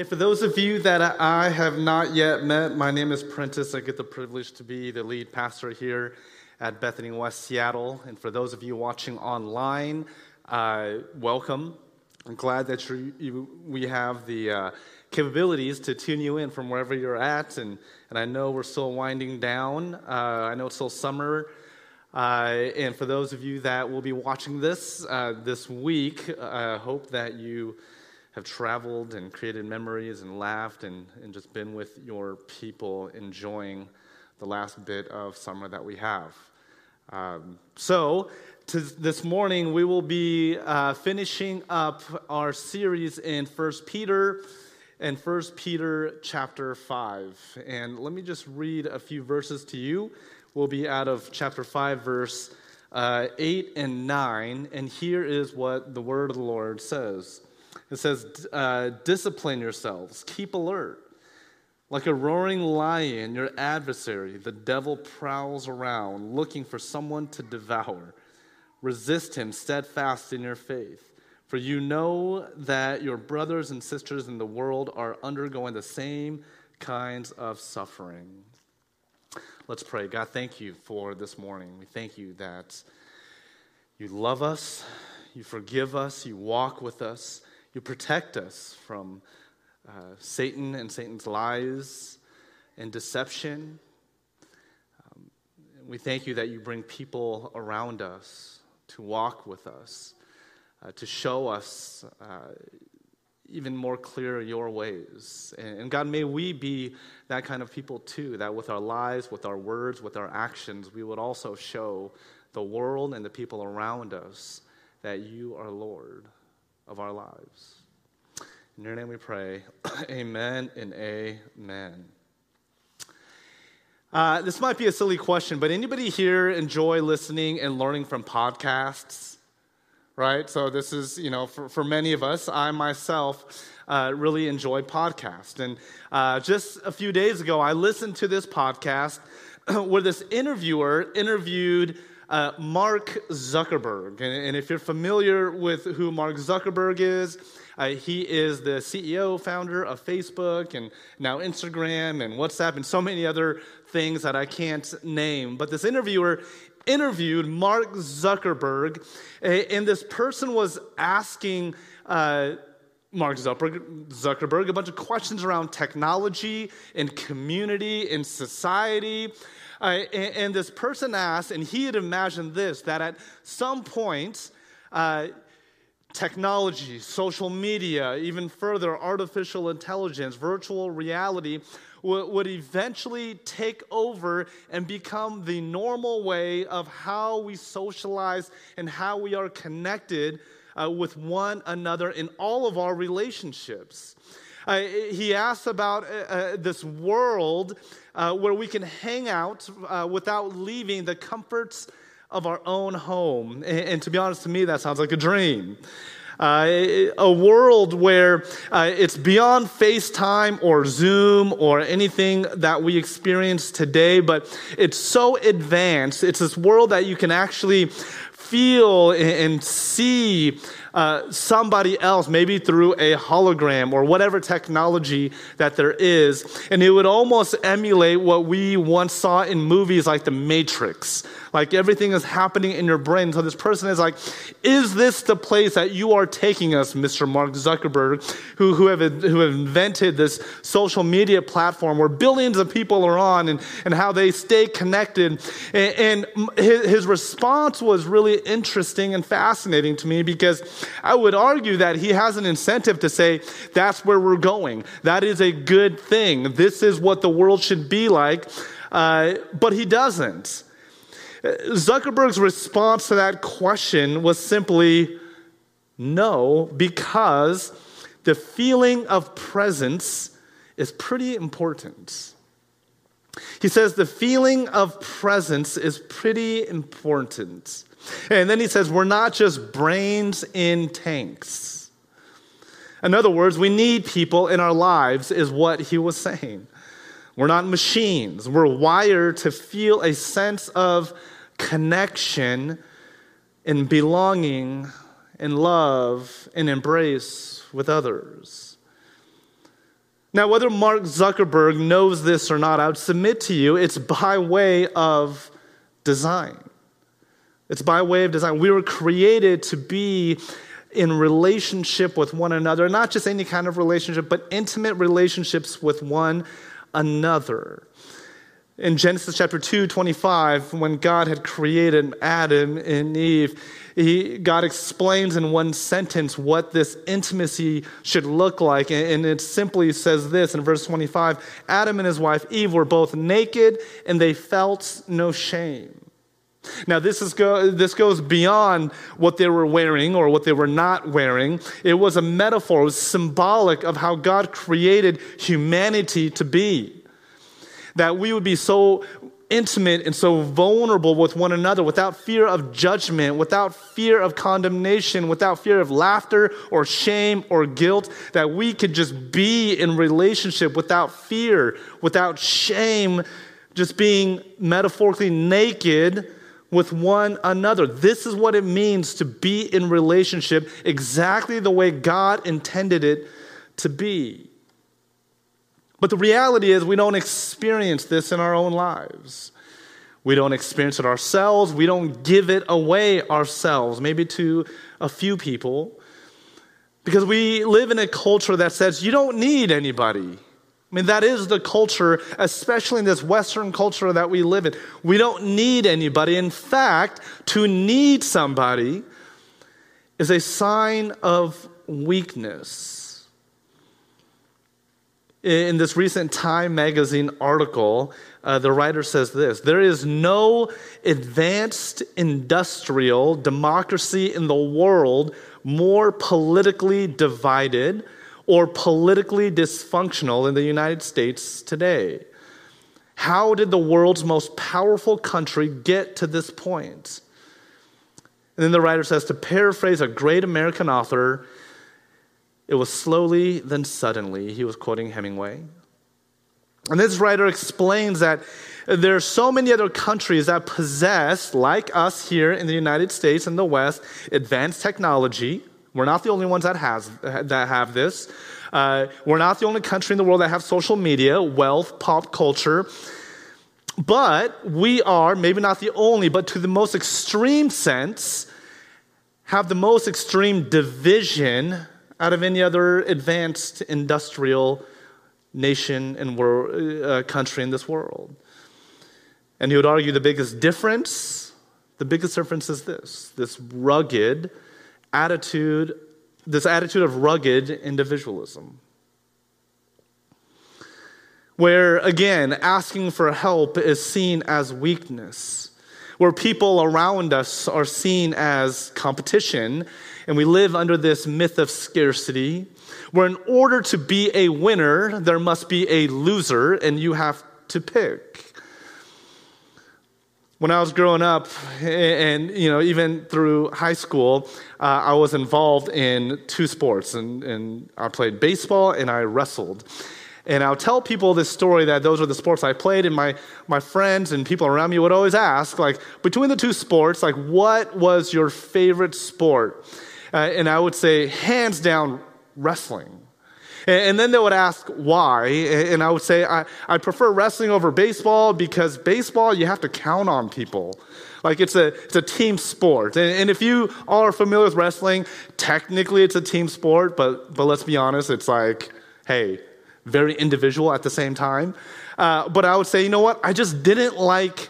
Hey, for those of you that I have not yet met, my name is Prentice. I get the privilege to be the lead pastor here at Bethany West Seattle. And for those of you watching online, welcome. I'm glad that we have the capabilities to tune you in from wherever you're at. And I know we're still winding down. I know it's still summer. And for those of you that will be watching this this week, I hope that you have traveled and created memories and laughed and just been with your people enjoying the last bit of summer that we have. This morning we will be finishing up our series in First Peter and First Peter chapter 5. And let me just read a few verses to you. We'll be out of chapter 5, verse 8 and 9. And here is what the word of the Lord says. It says, discipline yourselves, keep alert. Like a roaring lion, your adversary, the devil, prowls around looking for someone to devour. Resist him steadfast in your faith, for you know that your brothers and sisters in the world are undergoing the same kinds of suffering. Let's pray. God, thank you for this morning. We thank you that you love us, you forgive us, you walk with us. You protect us from Satan and Satan's lies and deception. We thank you that you bring people around us to walk with us, to show us even more clear your ways. And God, may we be that kind of people too, that with our lives, with our words, with our actions, we would also show the world and the people around us that you are Lord of our lives. In your name we pray, amen and amen. This might be a silly question, but anybody here enjoy listening and learning from podcasts? Right? So this is, for many of us, I myself really enjoy podcasts. And just a few days ago, I listened to this podcast where this interviewer interviewed Mark Zuckerberg, and if you're familiar with who Mark Zuckerberg is, he is the CEO, founder of Facebook, and now Instagram, and WhatsApp, and so many other things that I can't name. But this interviewer interviewed Mark Zuckerberg, and this person was asking Mark Zuckerberg a bunch of questions around technology, and community, and society. And this person asked, and he had imagined this, that at some point, technology, social media, even further, artificial intelligence, virtual reality would eventually take over and become the normal way of how we socialize and how we are connected with one another in all of our relationships. He asks about this world where we can hang out without leaving the comforts of our own home. And to be honest, to me, that sounds like a dream. A world where it's beyond FaceTime or Zoom or anything that we experience today, but it's so advanced. It's this world that you can actually feel and see somebody else, maybe through a hologram or whatever technology that there is. And it would almost emulate what we once saw in movies like The Matrix. Like everything is happening in your brain. So this person is like, is this the place that you are taking us, Mr. Mark Zuckerberg, who have invented this social media platform where billions of people are on and how they stay connected? And his response was really interesting and fascinating to me, because I would argue that he has an incentive to say, that's where we're going. That is a good thing. This is what the world should be like. But he doesn't. Zuckerberg's response to that question was simply no, because the feeling of presence is pretty important. He says the feeling of presence is pretty important. And then he says, we're not just brains in tanks. In other words, we need people in our lives, is what he was saying. We're not machines. We're wired to feel a sense of connection and belonging and love and embrace with others. Now, whether Mark Zuckerberg knows this or not, I would submit to you, it's by way of design. It's by way of design. We were created to be in relationship with one another, not just any kind of relationship, but intimate relationships with one another. In Genesis chapter 2:25, when God had created Adam and Eve, God explains in one sentence what this intimacy should look like. And it simply says this in verse 25, Adam and his wife Eve were both naked and they felt no shame. Now, this goes beyond what they were wearing or what they were not wearing. It was a metaphor. It was symbolic of how God created humanity to be, that we would be so intimate and so vulnerable with one another without fear of judgment, without fear of condemnation, without fear of laughter or shame or guilt, that we could just be in relationship without fear, without shame, just being metaphorically naked with one another. This is what it means to be in relationship, exactly the way God intended it to be. But the reality is we don't experience this in our own lives. We don't experience it ourselves. We don't give it away ourselves, maybe to a few people, because we live in a culture that says you don't need anybody. I mean, that is the culture, especially in this Western culture that we live in. We don't need anybody. In fact, to need somebody is a sign of weakness. In this recent Time magazine article, the writer says this: there is no advanced industrial democracy in the world more politically divided or politically dysfunctional than the United States today. How did the world's most powerful country get to this point? And then the writer says, to paraphrase a great American author, it was slowly, then suddenly. He was quoting Hemingway. And this writer explains that there are so many other countries that possess, like us here in the United States and the West, advanced technology. We're not the only ones that have this. We're not the only country in the world that have social media, wealth, pop culture. But we are, maybe not the only, but to the most extreme sense, have the most extreme division out of any other advanced industrial nation and world, country in this world. And he would argue the biggest difference is this attitude of rugged individualism, where, again, asking for help is seen as weakness, where people around us are seen as competition. And we live under this myth of scarcity, where in order to be a winner, there must be a loser, and you have to pick. When I was growing up, and even through high school, I was involved in two sports, and I played baseball and I wrestled. And I'll tell people this story that those are the sports I played, and my friends and people around me would always ask, like, between the two sports, like, what was your favorite sport? And I would say, hands down, wrestling. And then they would ask why. And I would say, I prefer wrestling over baseball because baseball, you have to count on people. Like, it's a team sport. And if you all are familiar with wrestling, technically it's a team sport. But let's be honest, it's like, hey, very individual at the same time. But I would say, you know what? I just didn't like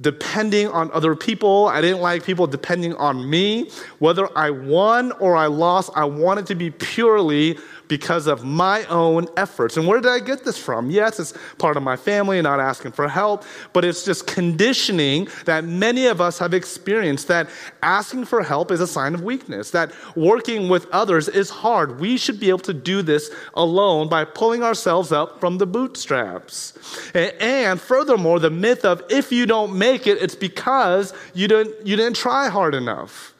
depending on other people. I didn't like people depending on me. Whether I won or I lost, I wanted to be purely because of my own efforts. And where did I get this from? Yes, it's part of my family, not asking for help, but it's just conditioning that many of us have experienced, that asking for help is a sign of weakness, that working with others is hard. We should be able to do this alone by pulling ourselves up from the bootstraps. And furthermore, the myth of if you don't make it, it's because you didn't try hard enough.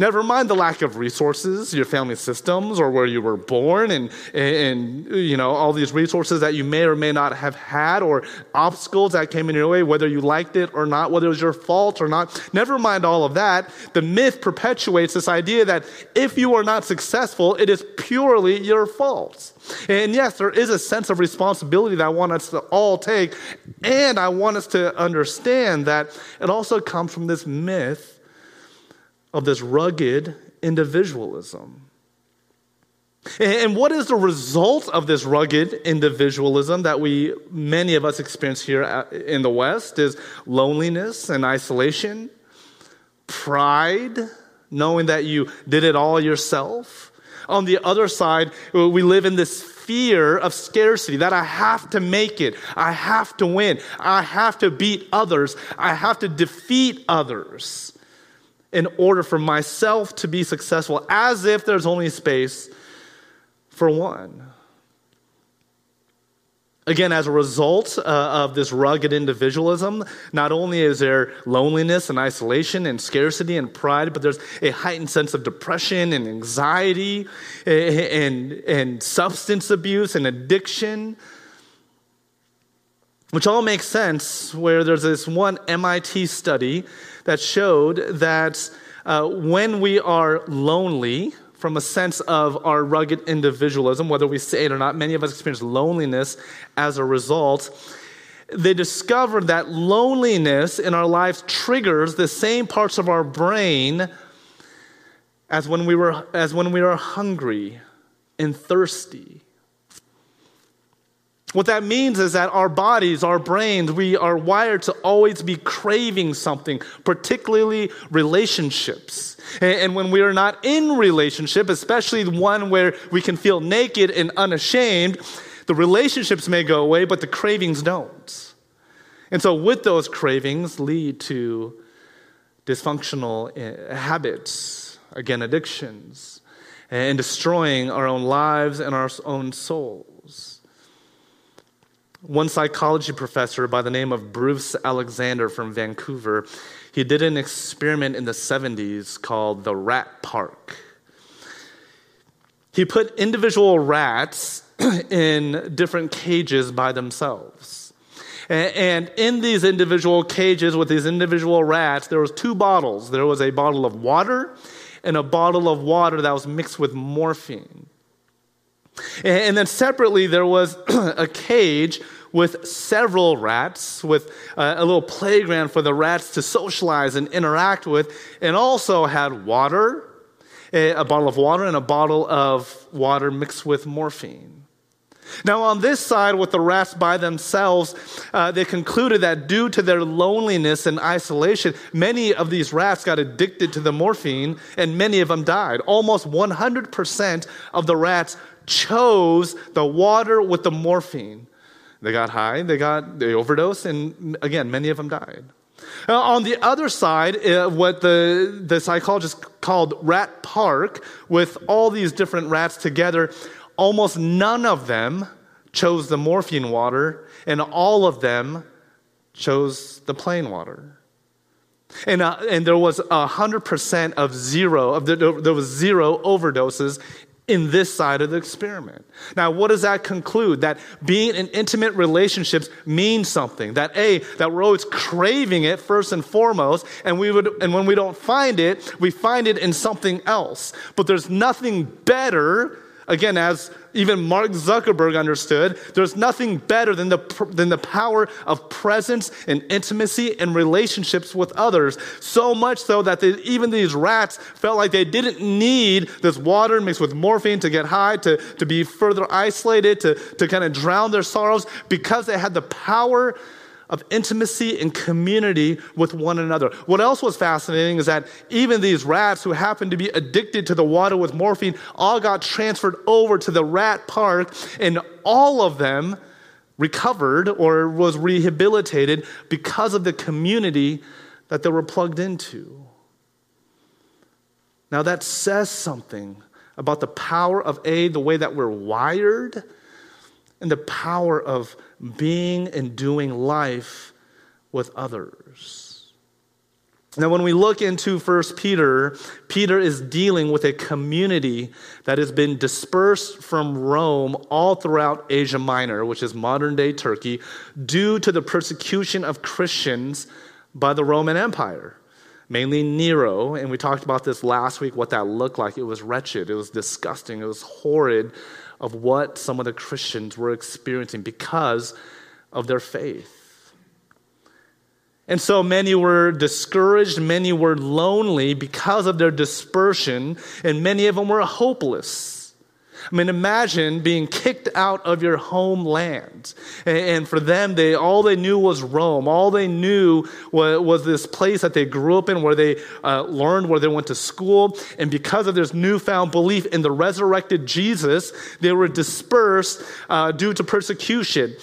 Never mind the lack of resources, your family systems, or where you were born, and you know, all these resources that you may or may not have had, or obstacles that came in your way, whether you liked it or not, whether it was your fault or not. Never mind all of that. The myth perpetuates this idea that if you are not successful, it is purely your fault. And yes, there is a sense of responsibility that I want us to all take, and I want us to understand that it also comes from this myth of this rugged individualism. And what is the result of this rugged individualism that many of us experience here in the West is loneliness and isolation, pride, knowing that you did it all yourself. On the other side, we live in this fear of scarcity, that I have to make it, I have to win, I have to beat others, I have to defeat others, in order for myself to be successful, as if there's only space for one. Again, as a result of this rugged individualism, not only is there loneliness and isolation and scarcity and pride, but there's a heightened sense of depression and anxiety and substance abuse and addiction, which all makes sense where there's this one MIT study that showed that when we are lonely from a sense of our rugged individualism, whether we say it or not, many of us experience loneliness as a result. They discovered that loneliness in our lives triggers the same parts of our brain as when we are hungry and thirsty. What that means is that our bodies, our brains, we are wired to always be craving something, particularly relationships. And when we are not in relationship, especially the one where we can feel naked and unashamed, the relationships may go away, but the cravings don't. And so with those cravings lead to dysfunctional habits, again, addictions, and destroying our own lives and our own souls. One psychology professor by the name of Bruce Alexander from Vancouver, he did an experiment in the 70s called the Rat Park. He put individual rats in different cages by themselves. And in these individual cages with these individual rats, there was two bottles. There was a bottle of water and a bottle of water that was mixed with morphine. And then separately, there was a cage with several rats, with a little playground for the rats to socialize and interact with, and also had water, a bottle of water, and a bottle of water mixed with morphine. Now, on this side, with the rats by themselves, they concluded that due to their loneliness and isolation, many of these rats got addicted to the morphine, and many of them died. Almost 100% of the rats chose the water with the morphine. They got high, they overdosed, and again, many of them died. On the other side, what the psychologists called Rat Park, with all these different rats together, almost none of them chose the morphine water, and all of them chose the plain water. And there was 100% of there was zero overdoses in this side of the experiment. Now, what does that conclude? That being in intimate relationships means something. That that we're always craving it first and foremost, and when we don't find it, we find it in something else. But there's nothing better, again, as even Mark Zuckerberg understood, there's nothing better than the power of presence and intimacy and relationships with others. So much so that even these rats felt like they didn't need this water mixed with morphine to get high, to be further isolated, to kind of drown their sorrows, because they had the power of intimacy and community with one another. What else was fascinating is that even these rats who happened to be addicted to the water with morphine all got transferred over to the Rat Park, and all of them recovered or was rehabilitated because of the community that they were plugged into. Now that says something about the power of the way that we're wired, and the power of being and doing life with others. Now, when we look into First Peter, Peter is dealing with a community that has been dispersed from Rome all throughout Asia Minor, which is modern-day Turkey, due to the persecution of Christians by the Roman Empire, mainly Nero. And we talked about this last week, what that looked like. It was wretched. It was disgusting. It was horrid of what some of the Christians were experiencing because of their faith. And so many were discouraged, many were lonely because of their dispersion, and many of them were hopeless. I mean, imagine being kicked out of your homeland. And for them, all they knew was Rome. All they knew was this place that they grew up in, where they learned, where they went to school. And because of this newfound belief in the resurrected Jesus, they were dispersed due to persecution.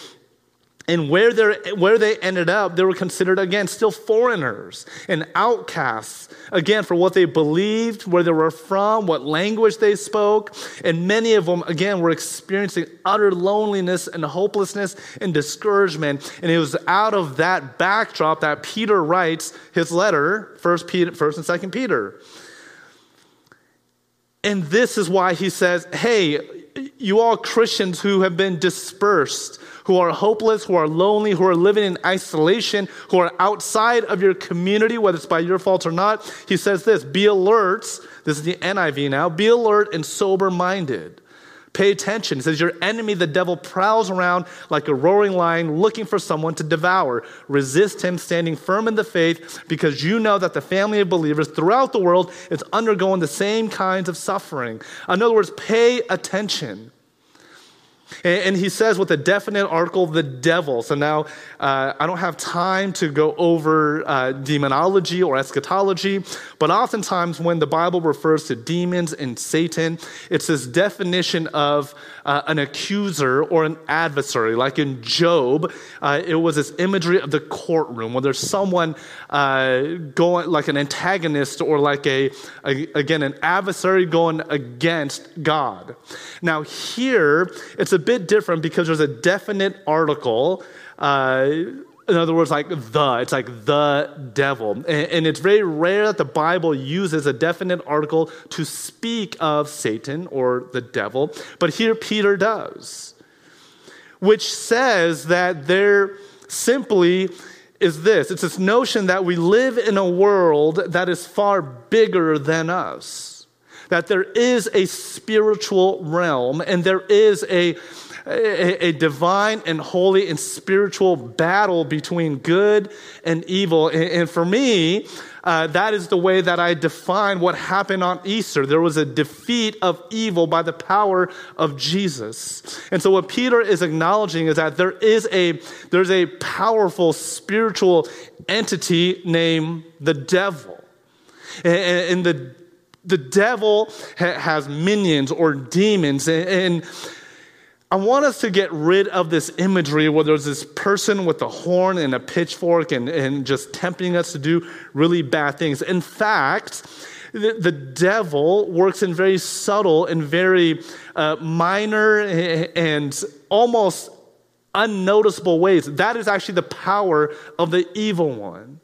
And where they ended up, they were considered, again, still foreigners and outcasts, again, for what they believed, where they were from, what language they spoke. And many of them, again, were experiencing utter loneliness and hopelessness and discouragement. And it was out of that backdrop that Peter writes his letter, First and Second Peter. And this is why he says, hey, you all Christians who have been dispersed, who are hopeless, who are lonely, who are living in isolation, who are outside of your community, whether it's by your fault or not, he says this, be alert. This is the NIV now. Be alert and sober-minded. Pay attention. He says, your enemy, the devil, prowls around like a roaring lion looking for someone to devour. Resist him, standing firm in the faith, because you know that the family of believers throughout the world is undergoing the same kinds of suffering. In other words, pay attention. And he says with a definite article, the devil. So now I don't have time to go over demonology or eschatology, but oftentimes when the Bible refers to demons and Satan, it's this definition of an accuser or an adversary. Like in Job, it was this imagery of the courtroom where there's someone going like an antagonist or like again, an adversary going against God. Now here, it's a bit different because there's a definite article. In other words, like the. It's like the devil. And it's very rare that the Bible uses a definite article to speak of Satan or the devil. But here Peter does, which says that there simply is this. It's this notion that we live in a world that is far bigger than us. That there is a spiritual realm and there is a divine and holy and spiritual battle between good and evil. And for me, that is the way that I define what happened on Easter. There was a defeat of evil by the power of Jesus. And so what Peter is acknowledging is that there's a powerful spiritual entity named the devil. And the devil has minions or demons, and I want us to get rid of this imagery where there's this person with a horn and a pitchfork and just tempting us to do really bad things. In fact, the devil works in very subtle and very minor and almost unnoticeable ways. That is actually the power of the evil one.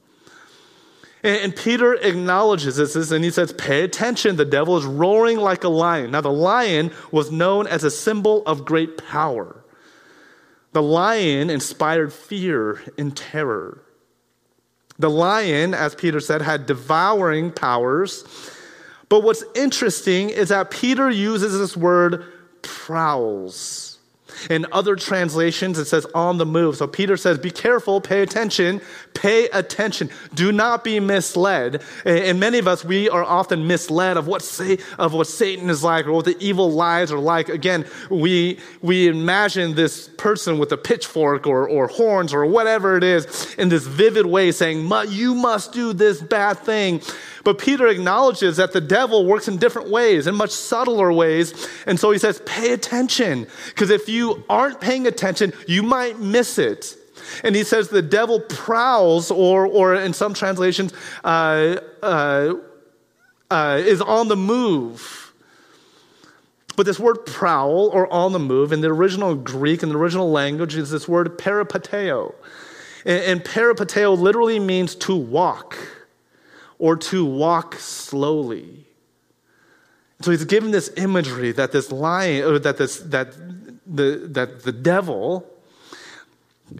And Peter acknowledges this, and he says, pay attention, the devil is roaring like a lion. Now, the lion was known as a symbol of great power. The lion inspired fear and terror. The lion, as Peter said, had devouring powers. But what's interesting is that Peter uses this word, prowls. In other translations, it says on the move. So Peter says, be careful, pay attention. Do not be misled. And many of us, we are often misled of what Satan is like or what the evil lies are like. Again, we imagine this person with a pitchfork or horns or whatever it is in this vivid way saying, you must do this bad thing. But Peter acknowledges that the devil works in different ways, in much subtler ways. And so he says, pay attention, because if you aren't paying attention, you might miss it. And he says the devil prowls, or in some translations, is on the move. But this word prowl or on the move in the original Greek, in the original language, is this word peripateo. And peripateo literally means to walk or to walk slowly. So he's given this imagery that this lion, or that the devil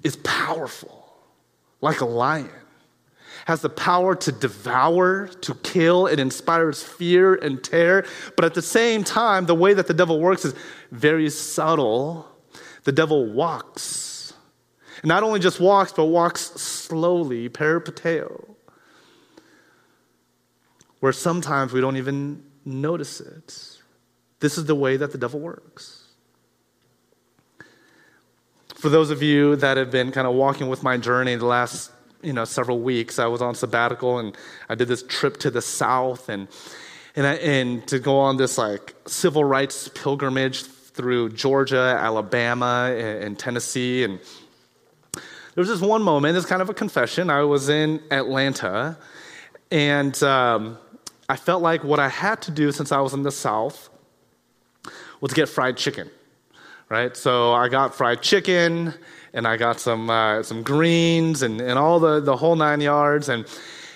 is powerful, like a lion, has the power to devour, to kill. It inspires fear and terror. But at the same time, the way that the devil works is very subtle. The devil walks. And not only just walks, but walks slowly, peripateo, where sometimes we don't even notice it. This is the way that the devil works. For those of you that have been kind of walking with my journey the last several weeks, I was on sabbatical and I did this trip to the South and to go on this like civil rights pilgrimage through Georgia, Alabama, and Tennessee. And there was this one moment, it's kind of a confession. I was in Atlanta and I felt like what I had to do since I was in the South was get fried chicken, right? So I got fried chicken and I got some greens and all the whole nine yards, and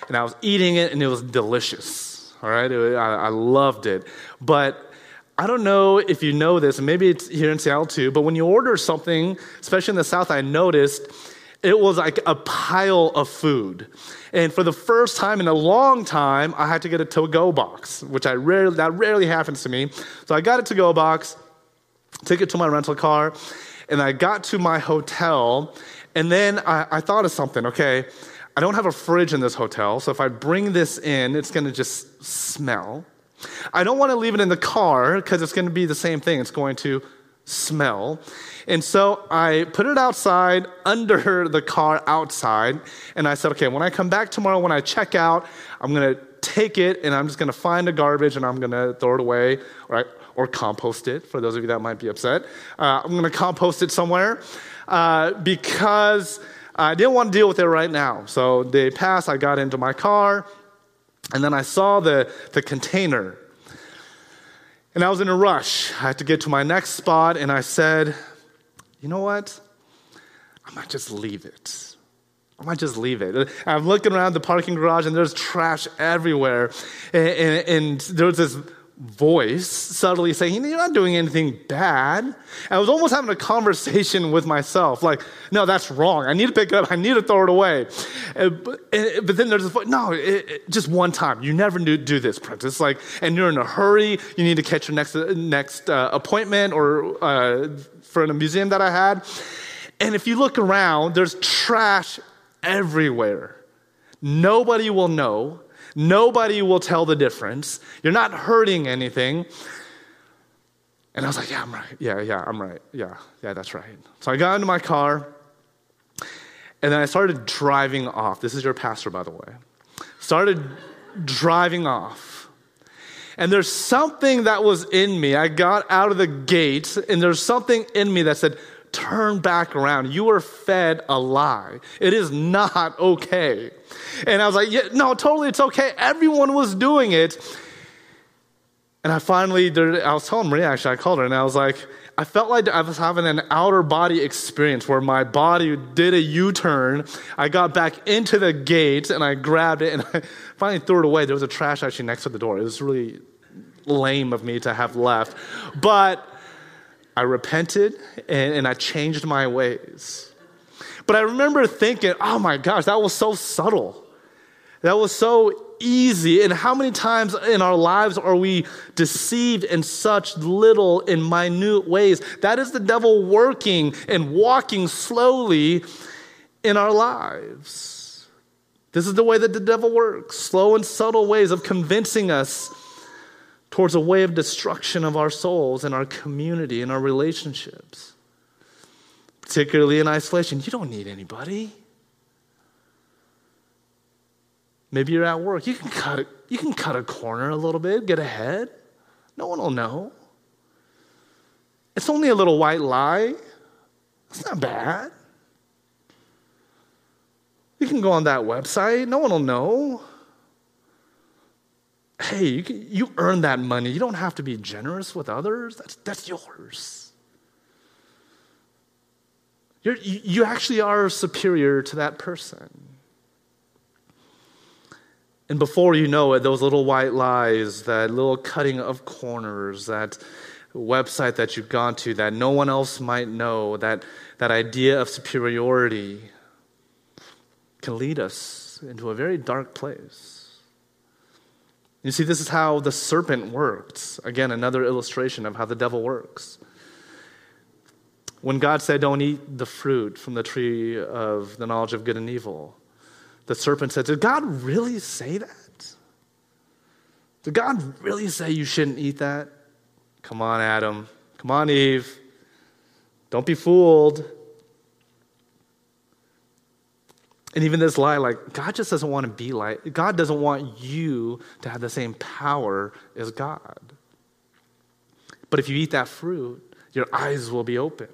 I was eating it, and it was delicious, all right? I loved it. But I don't know if you know this, and maybe it's here in Seattle too, but when you order something, especially in the South, I noticed it was like a pile of food. And for the first time in a long time, I had to get a to-go box, which that rarely happens to me. So I got a to-go box, took it to my rental car, and I got to my hotel, and then I thought of something. Okay, I don't have a fridge in this hotel, so if I bring this in, it's going to just smell. I don't want to leave it in the car because it's going to be the same thing. It's going to smell. And so I put it outside, under the car outside, and I said, okay, when I come back tomorrow, when I check out, I'm going to take it, and I'm just going to find the garbage, and I'm going to throw it away, right? Or compost it, for those of you that might be upset. I'm going to compost it somewhere because I didn't want to deal with it right now. So they passed, I got into my car, and then I saw the container. And I was in a rush. I had to get to my next spot, and I said, you know what? I might just leave it. I might just leave it. I'm looking around the parking garage, and there's trash everywhere. And there was this voice subtly saying, you're not doing anything bad. And I was almost having a conversation with myself, like, no, that's wrong. I need to pick it up. I need to throw it away. But then there's this voice, no, just one time. You never do this, Princess. Like, and you're in a hurry. You need to catch your next appointment or for a museum that I had. And if you look around, there's trash everywhere. Nobody will know. Nobody will tell the difference. You're not hurting anything. And I was like, yeah, that's right. So I got into my car, and then I started driving off. This is your pastor, by the way. Started driving off. And there's something that was in me. I got out of the gate, and there's something in me that said, turn back around. You were fed a lie. It is not okay. And I was like, yeah, no, totally, it's okay. Everyone was doing it. And I finally, I was telling Maria, actually, I called her, and I was like, I felt like I was having an outer body experience where my body did a U-turn. I got back into the gate, and I grabbed it, and I finally threw it away. There was a trash actually next to the door. It was really lame of me to have left. But I repented, and I changed my ways. But I remember thinking, oh my gosh, that was so subtle. That was so easy. And how many times in our lives are we deceived in such little and minute ways? That is the devil working and walking slowly in our lives. This is the way that the devil works, slow and subtle ways of convincing us towards a way of destruction of our souls and our community and our relationships, particularly in isolation. You don't need anybody. Maybe you're at work. You can cut a corner a little bit, get ahead. No one will know. It's only a little white lie. It's not bad. You can go on that website. No one will know. Hey, you earn that money. You don't have to be generous with others. That's yours. You actually are superior to that person. And before you know it, those little white lies, that little cutting of corners, that website that you've gone to that no one else might know, that idea of superiority can lead us into a very dark place. You see, this is how the serpent works. Again, another illustration of how the devil works. When God said, "Don't eat the fruit from the tree of the knowledge of good and evil," the serpent said, "Did God really say that? Did God really say you shouldn't eat that? Come on, Adam. Come on, Eve. Don't be fooled." And even this lie, like, God just doesn't want to be like, God doesn't want you to have the same power as God. But if you eat that fruit, your eyes will be opened.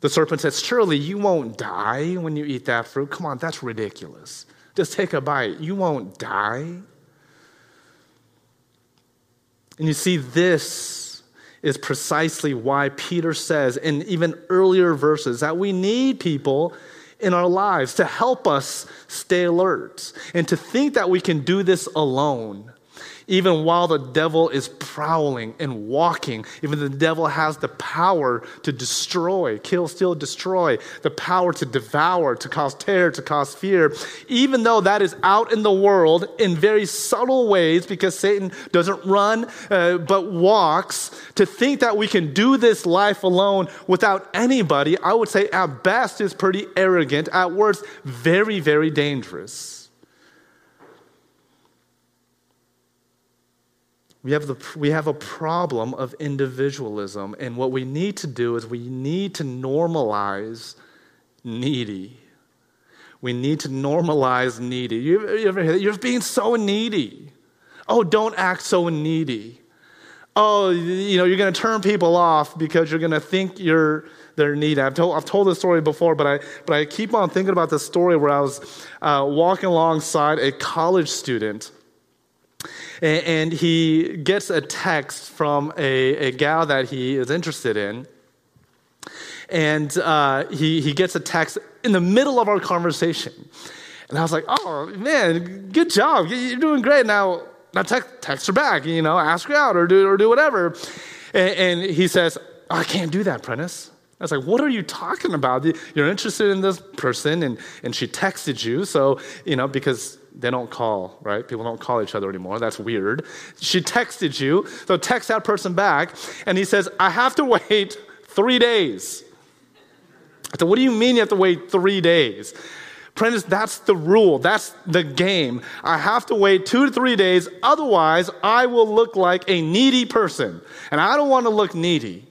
The serpent says, "Surely you won't die when you eat that fruit. Come on, that's ridiculous. Just take a bite. You won't die." And you see, this is precisely why Peter says in even earlier verses that we need people in our lives to help us stay alert, and to think that we can do this alone, even while the devil is prowling and walking, even the devil has the power to destroy, kill, steal, destroy, the power to devour, to cause terror, to cause fear, even though that is out in the world in very subtle ways, because Satan doesn't run but walks. To think that we can do this life alone without anybody, I would say at best is pretty arrogant, at worst very, very dangerous. We have a problem of individualism, and what we need to do is we need to normalize needy. We need to normalize needy. You ever hear that? You're being so needy. Oh, don't act so needy. Oh, you know, you're going to turn people off because you're going to think you're their needy. I've told this story before, but I keep on thinking about this story where I was walking alongside a college student. And he gets a text from a gal that he is interested in. And he gets a text in the middle of our conversation. And I was like, "Oh, man, good job. You're doing great. Now text her back, you know, ask her out or do whatever." And he says, "I can't do that, Prentice." I was like, "What are you talking about? You're interested in this person, and she texted you. So, you know, because they don't call, right? People don't call each other anymore. That's weird. She texted you. So text that person back." And he says, "I have to wait 3 days." I said, "What do you mean you have to wait 3 days? Prentice, that's the rule. That's the game. I have to wait 2 to 3 days. Otherwise, I will look like a needy person. And I don't want to look needy."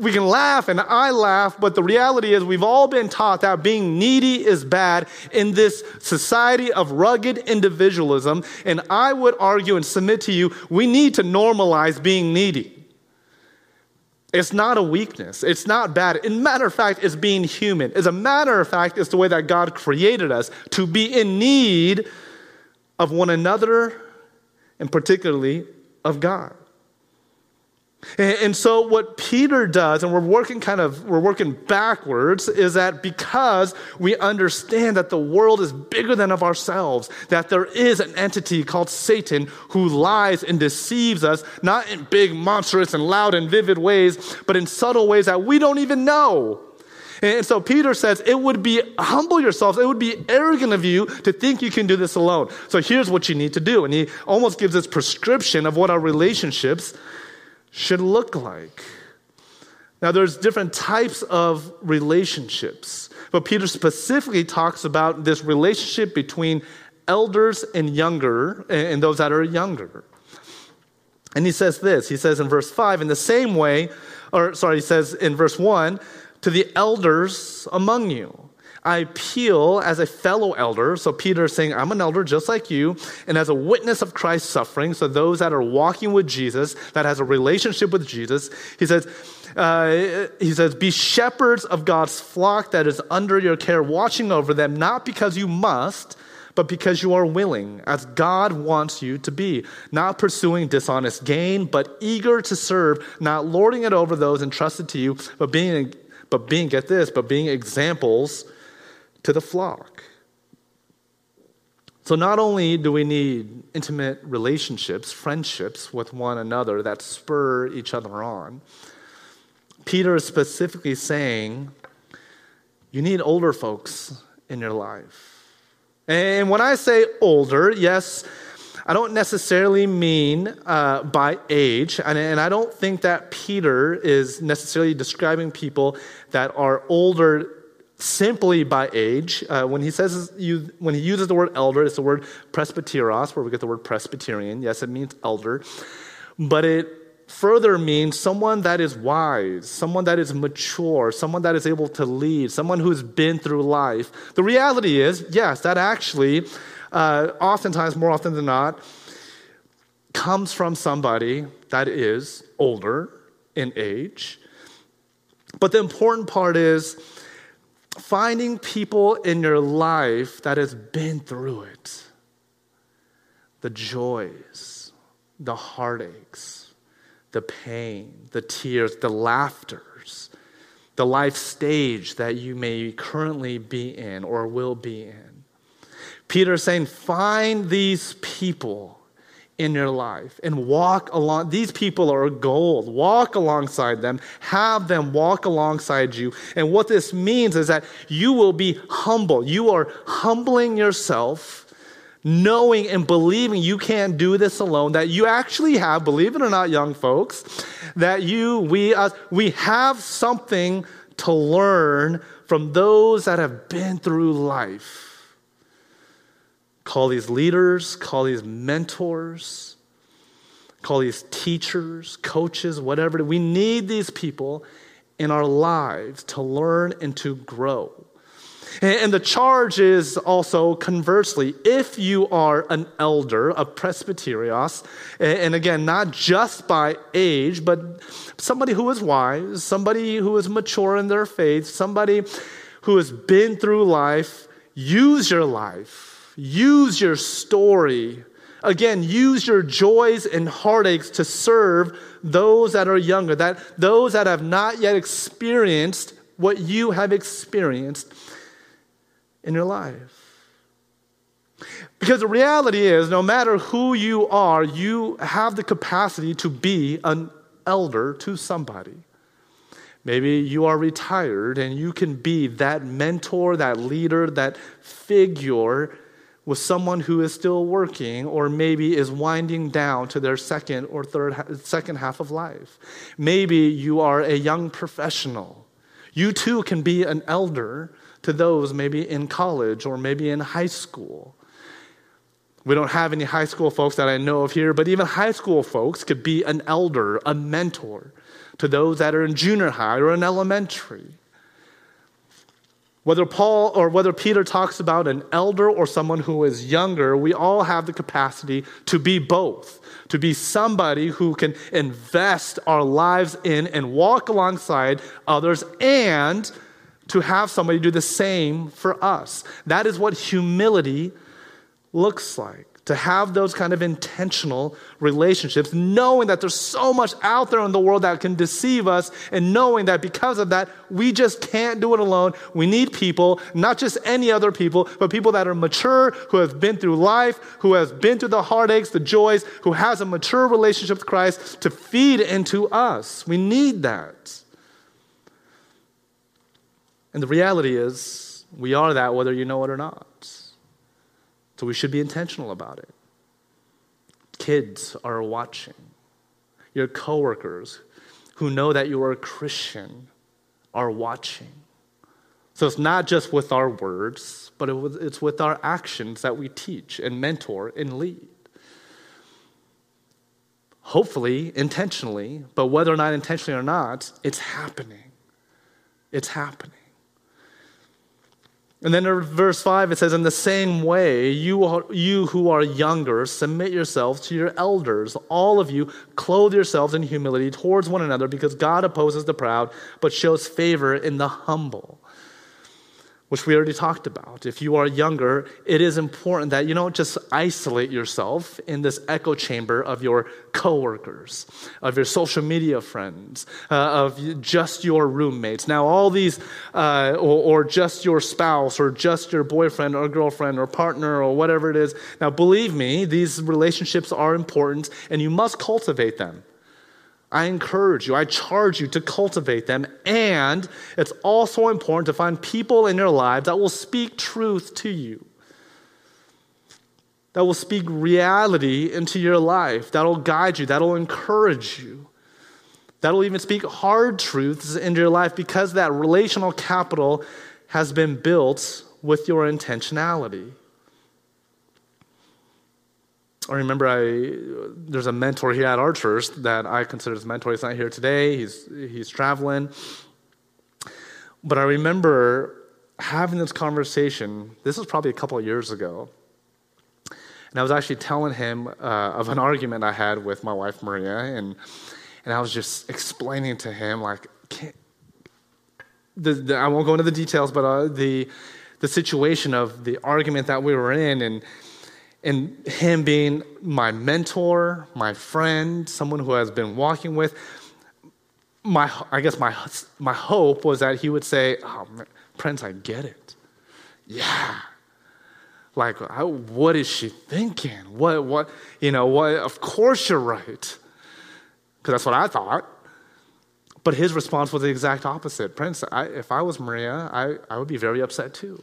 We can laugh, and I laugh, but the reality is we've all been taught that being needy is bad in this society of rugged individualism, and I would argue and submit to you, we need to normalize being needy. It's not a weakness. It's not bad. As a matter of fact, it's being human. As a matter of fact, it's the way that God created us, to be in need of one another, and particularly of God. And so what Peter does, and we're working backwards, is that because we understand that the world is bigger than of ourselves, that there is an entity called Satan who lies and deceives us, not in big, monstrous, and loud and vivid ways, but in subtle ways that we don't even know. And so Peter says, it would be, humble yourselves, it would be arrogant of you to think you can do this alone. So here's what you need to do. And he almost gives this prescription of what our relationships should look like. Now, there's different types of relationships, but Peter specifically talks about this relationship between elders and younger, and those that are younger. And he says this, he says in verse 5, in the same way, he says in verse 1, to the elders among you, I appeal as a fellow elder. So Peter is saying, I'm an elder just like you, and as a witness of Christ's suffering, so those that are walking with Jesus, that has a relationship with Jesus, he says, be shepherds of God's flock that is under your care, watching over them, not because you must, but because you are willing, as God wants you to be, not pursuing dishonest gain, but eager to serve, not lording it over those entrusted to you, but being examples to the flock. So not only do we need intimate relationships, friendships with one another that spur each other on, Peter is specifically saying you need older folks in your life. And when I say older, yes, I don't necessarily mean by age, and I don't think that Peter is necessarily describing people that are older simply by age. When he uses the word elder, it's the word presbyteros, where we get the word Presbyterian. Yes, it means elder, but it further means someone that is wise, someone that is mature, someone that is able to lead, someone who's been through life. The reality is, yes, that actually, oftentimes, more often than not, comes from somebody that is older in age. But the important part is finding people in your life that has been through it. The joys, the heartaches, the pain, the tears, the laughters, the life stage that you may currently be in or will be in. Peter is saying, find these people in your life and walk along. These people are gold. Walk alongside them. Have them walk alongside you. And what this means is that you will be humble. You are humbling yourself, knowing and believing you can't do this alone, that you actually have, believe it or not, young folks, that we have something to learn from those that have been through life. Call these leaders, call these mentors, call these teachers, coaches, whatever. We need these people in our lives to learn and to grow. And the charge is also, conversely, if you are an elder, a presbyterios, and again, not just by age, but somebody who is wise, somebody who is mature in their faith, somebody who has been through life, use your life. Use your story. Again, use your joys and heartaches to serve those that are younger, that those that have not yet experienced what you have experienced in your life. Because the reality is, no matter who you are, you have the capacity to be an elder to somebody. Maybe you are retired and you can be that mentor, that leader, that figure with someone who is still working or maybe is winding down to their second or third, second half of life. Maybe you are a young professional. You too can be an elder to those maybe in college or maybe in high school. We don't have any high school folks that I know of here, but even high school folks could be an elder, a mentor to those that are in junior high or in elementary. Whether Peter talks about an elder or someone who is younger, we all have the capacity to be both, to be somebody who can invest our lives in and walk alongside others and to have somebody do the same for us. That is what humility looks like, to have those kind of intentional relationships, knowing that there's so much out there in the world that can deceive us, and knowing that because of that, we just can't do it alone. We need people, not just any other people, but people that are mature, who have been through life, who has been through the heartaches, the joys, who has a mature relationship with Christ to feed into us. We need that. And the reality is, we are that whether you know it or not. So we should be intentional about it. Kids are watching. Your coworkers who know that you are a Christian are watching. So it's not just with our words, but it's with our actions that we teach and mentor and lead. Hopefully, intentionally, but whether or not intentionally or not, it's happening. It's happening. And then in verse 5, it says, in the same way, you who are younger, submit yourselves to your elders. All of you, clothe yourselves in humility towards one another, because God opposes the proud, but shows favor in the humble. which we already talked about. If you are younger, it is important that you don't just isolate yourself in this echo chamber of your coworkers, of your social media friends, of just your roommates. Now, all these, or just your spouse, or just your boyfriend or girlfriend or partner or whatever it is. Now, believe me, these relationships are important, and you must cultivate them. I encourage you, I charge you to cultivate them. And it's also important to find people in your life that will speak truth to you, that will speak reality into your life, that will guide you, that will encourage you, that will even speak hard truths into your life, because that relational capital has been built with your intentionality. I remember there's a mentor here at our church that I consider as a mentor. He's not here today. He's traveling. But I remember having this conversation. This was probably a couple of years ago. And I was actually telling him of an argument I had with my wife, Maria. And I was just explaining to him, like, I won't go into the details, but the situation of the argument that we were in, and him being my mentor, my friend, someone who has been walking with, my hope was that he would say, "Oh, Prince, I get it. Yeah, like, what is she thinking? What, you know, what? Of course you're right," because that's what I thought. But his response was the exact opposite. "Prince, if I was Maria, I would be very upset too.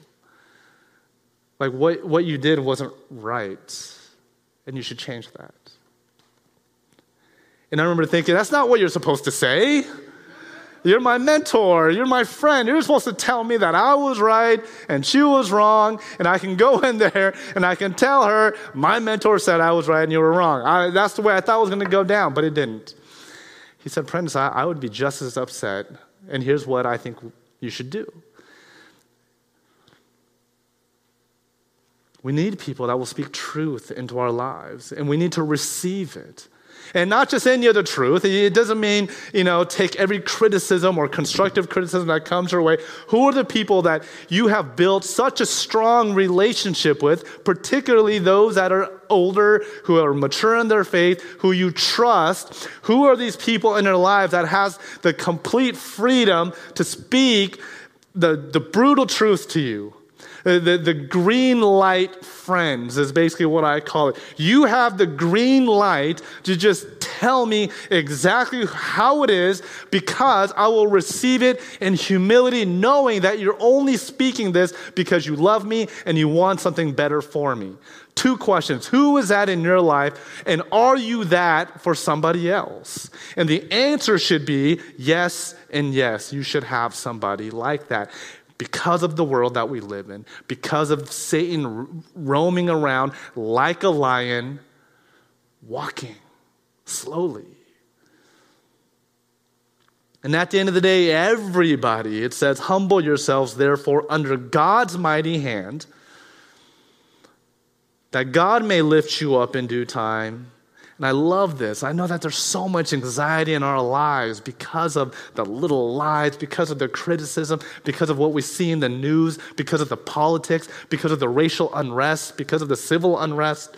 Like, what you did wasn't right, and you should change that." And I remember thinking, that's not what you're supposed to say. You're my mentor. You're my friend. You're supposed to tell me that I was right and she was wrong, and I can go in there and I can tell her, my mentor said I was right and you were wrong. That's the way I thought it was going to go down, but it didn't. He said, "Prince, I would be just as upset, and here's what I think you should do." We need people that will speak truth into our lives, and we need to receive it. And not just any other truth. It doesn't mean, take every criticism or constructive criticism that comes your way. Who are the people that you have built such a strong relationship with, particularly those that are older, who are mature in their faith, who you trust? Who are these people in your life that has the complete freedom to speak the brutal truth to you? The green light friends is basically what I call it. You have the green light to just tell me exactly how it is, because I will receive it in humility, knowing that you're only speaking this because you love me and you want something better for me. Two questions. Who is that in your life, and are you that for somebody else? And the answer should be yes and yes. You should have somebody like that. Because of the world that we live in, because of Satan roaming around like a lion, walking slowly. And at the end of the day, everybody, it says, "Humble yourselves, therefore, under God's mighty hand, that God may lift you up in due time." And I love this. I know that there's so much anxiety in our lives because of the little lies, because of the criticism, because of what we see in the news, because of the politics, because of the racial unrest, because of the civil unrest.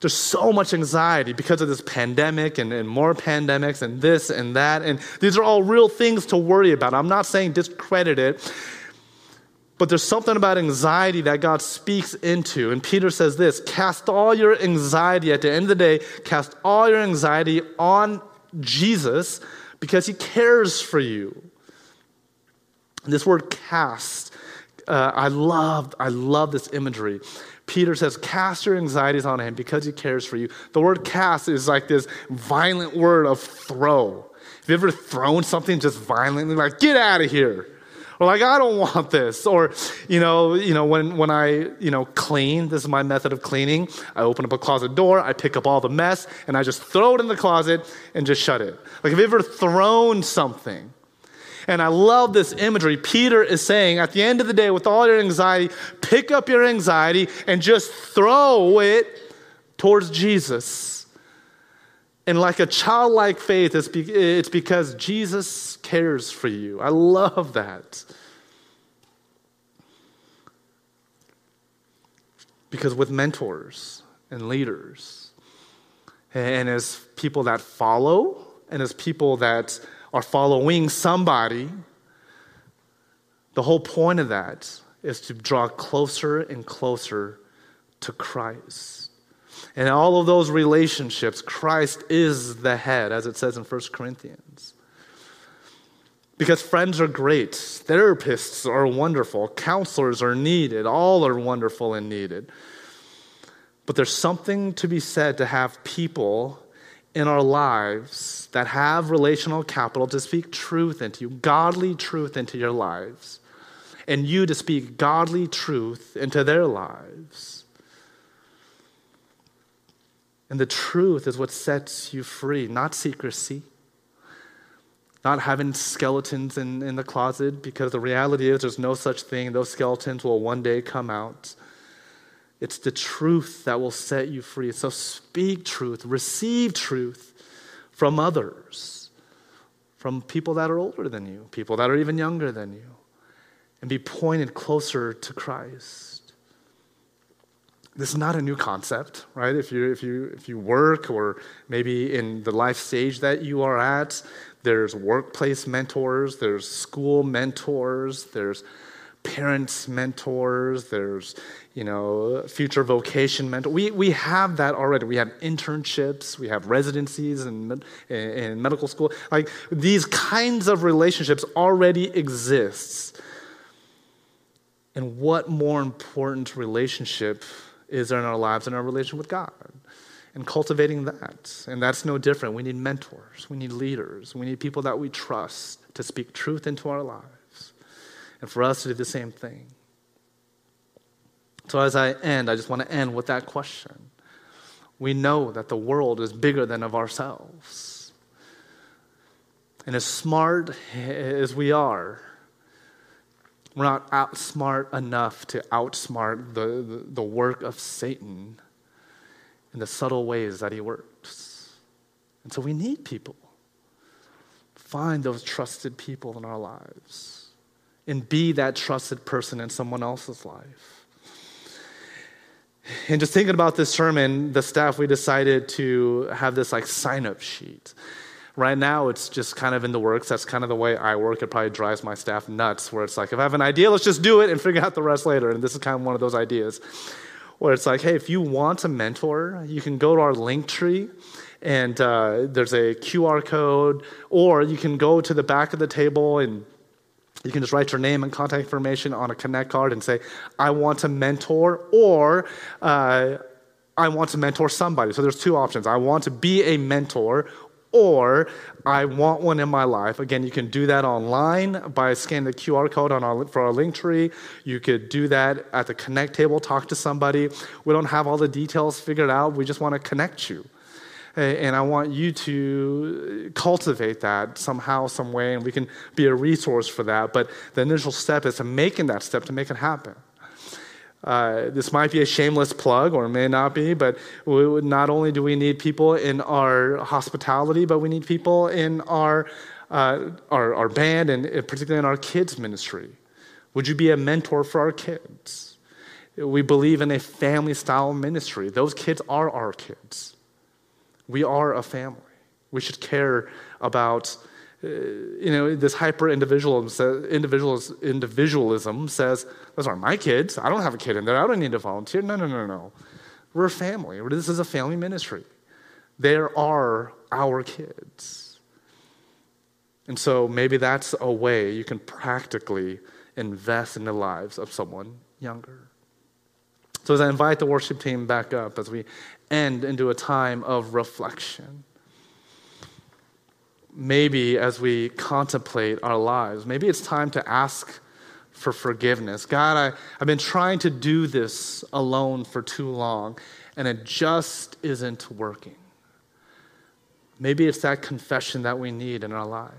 There's so much anxiety because of this pandemic and more pandemics and this and that. And these are all real things to worry about. I'm not saying discredit it. But there's something about anxiety that God speaks into. And Peter says this: cast all your anxiety, at the end of the day, cast all your anxiety on Jesus, because he cares for you. And this word cast, I love this imagery. Peter says, cast your anxieties on him because he cares for you. The word cast is like this violent word of throw. Have you ever thrown something just violently, like, get out of here? Or like, I don't want this. Or, when I, clean, this is my method of cleaning. I open up a closet door, I pick up all the mess, and I just throw it in the closet and just shut it. Like, have you ever thrown something? And I love this imagery. Peter is saying, at the end of the day, with all your anxiety, pick up your anxiety and just throw it towards Jesus. And like a childlike faith, it's because Jesus cares for you. I love that. Because with mentors and leaders, and as people that follow, and as people that are following somebody, the whole point of that is to draw closer and closer to Christ. And in all of those relationships, Christ is the head, as it says in 1 Corinthians. Because friends are great, therapists are wonderful, counselors are needed, all are wonderful and needed. But there's something to be said to have people in our lives that have relational capital to speak truth into you, godly truth into your lives, and you to speak godly truth into their lives. And the truth is what sets you free, not secrecy, not having skeletons in the closet, because the reality is there's no such thing. Those skeletons will one day come out. It's the truth that will set you free. So speak truth, receive truth from others, from people that are older than you, people that are even younger than you, and be pointed closer to Christ. This is not a new concept, right? If you work, or maybe in the life stage that you are at, there's workplace mentors, there's school mentors, there's parents mentors, there's, future vocation mentor. We have that already. We have internships, we have residencies in medical school. Like, these kinds of relationships already exist. And what more important relationship is there in our lives than our relationship with God? And cultivating that. And that's no different. We need mentors. We need leaders. We need people that we trust to speak truth into our lives. And for us to do the same thing. So as I end, I just want to end with that question. We know that the world is bigger than of ourselves. And as smart as we are, we're not smart enough to outsmart the work of Satan in the subtle ways that he works. And so we need people. Find those trusted people in our lives and be that trusted person in someone else's life. And just thinking about this sermon, the staff, we decided to have this sign-up sheet. Right now, it's just kind of in the works. That's kind of the way I work. It probably drives my staff nuts, where it's if I have an idea, let's just do it and figure out the rest later. And this is kind of one of those ideas. Where it's hey, if you want a mentor, you can go to our Linktree, and there's a QR code, or you can go to the back of the table, and you can just write your name and contact information on a Connect card and say, I want a mentor, or I want to mentor somebody. So there's two options. I want to be a mentor, or I want one in my life. Again, you can do that online by scanning the QR code for our Linktree. You could do that at the Connect table, talk to somebody. We don't have all the details figured out. We just want to connect you. And I want you to cultivate that somehow, some way, and we can be a resource for that. But the initial step is to make it happen. This might be a shameless plug, or it may not be, but not only do we need people in our hospitality, but we need people in our band, and particularly in our kids' ministry. Would you be a mentor for our kids? We believe in a family-style ministry. Those kids are our kids. We are a family. We should care about this hyper-individualism says, those aren't my kids. I don't have a kid in there. I don't need to volunteer. No. We're a family. This is a family ministry. They are our kids. And so maybe that's a way you can practically invest in the lives of someone younger. So as I invite the worship team back up, as we end into a time of reflection, maybe as we contemplate our lives, maybe it's time to ask for forgiveness. God, I've been trying to do this alone for too long, and it just isn't working. Maybe it's that confession that we need in our life.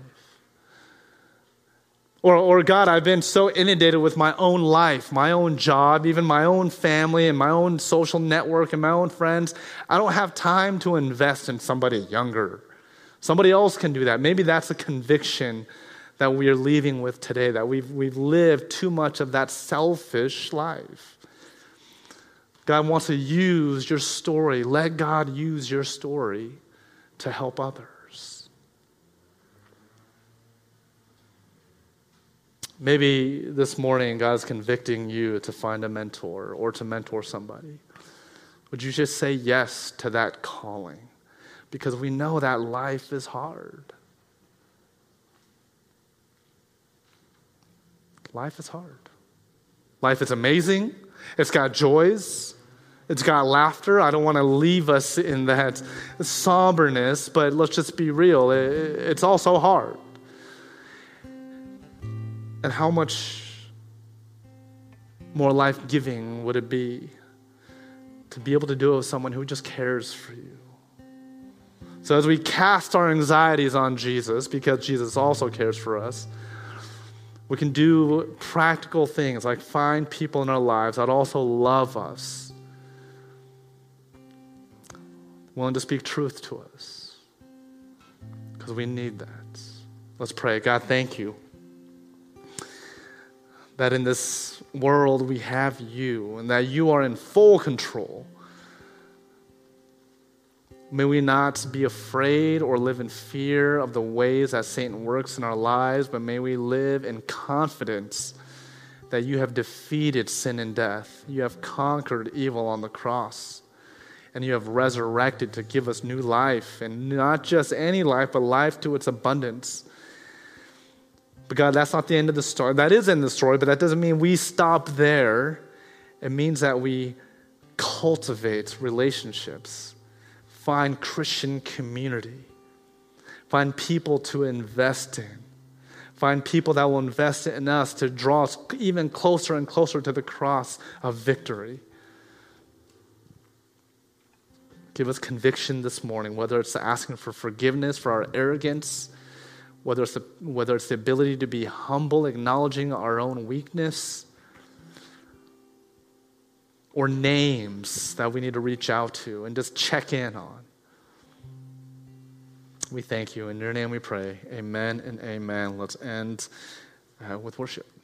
Or God, I've been so inundated with my own life, my own job, even my own family and my own social network and my own friends. I don't have time to invest in somebody younger. Somebody else can do that. Maybe that's a conviction that we are leaving with today, that we've lived too much of that selfish life. God wants to use your story. Let God use your story to help others. Maybe this morning God's convicting you to find a mentor or to mentor somebody. Would you just say yes to that calling? Because we know that life is hard. Life is hard. Life is amazing. It's got joys. It's got laughter. I don't want to leave us in that somberness, but let's just be real. It's also hard. And how much more life-giving would it be to be able to do it with someone who just cares for you? So as we cast our anxieties on Jesus, because Jesus also cares for us, we can do practical things like find people in our lives that also love us, willing to speak truth to us, because we need that. Let's pray. God, thank you that in this world we have you and that you are in full control. May we not be afraid or live in fear of the ways that Satan works in our lives, but may we live in confidence that you have defeated sin and death. You have conquered evil on the cross, and you have resurrected to give us new life, and not just any life, but life to its abundance. But God, that's not the end of the story. That is in the story, but that doesn't mean we stop there. It means that we cultivate relationships. Find Christian community. Find people to invest in. Find people that will invest in us to draw us even closer and closer to the cross of victory. Give us conviction this morning, whether it's asking for forgiveness for our arrogance, whether it's the ability to be humble, acknowledging our own weakness, or names that we need to reach out to and just check in on. We thank you. In your name we pray. Amen and amen. Let's end with worship.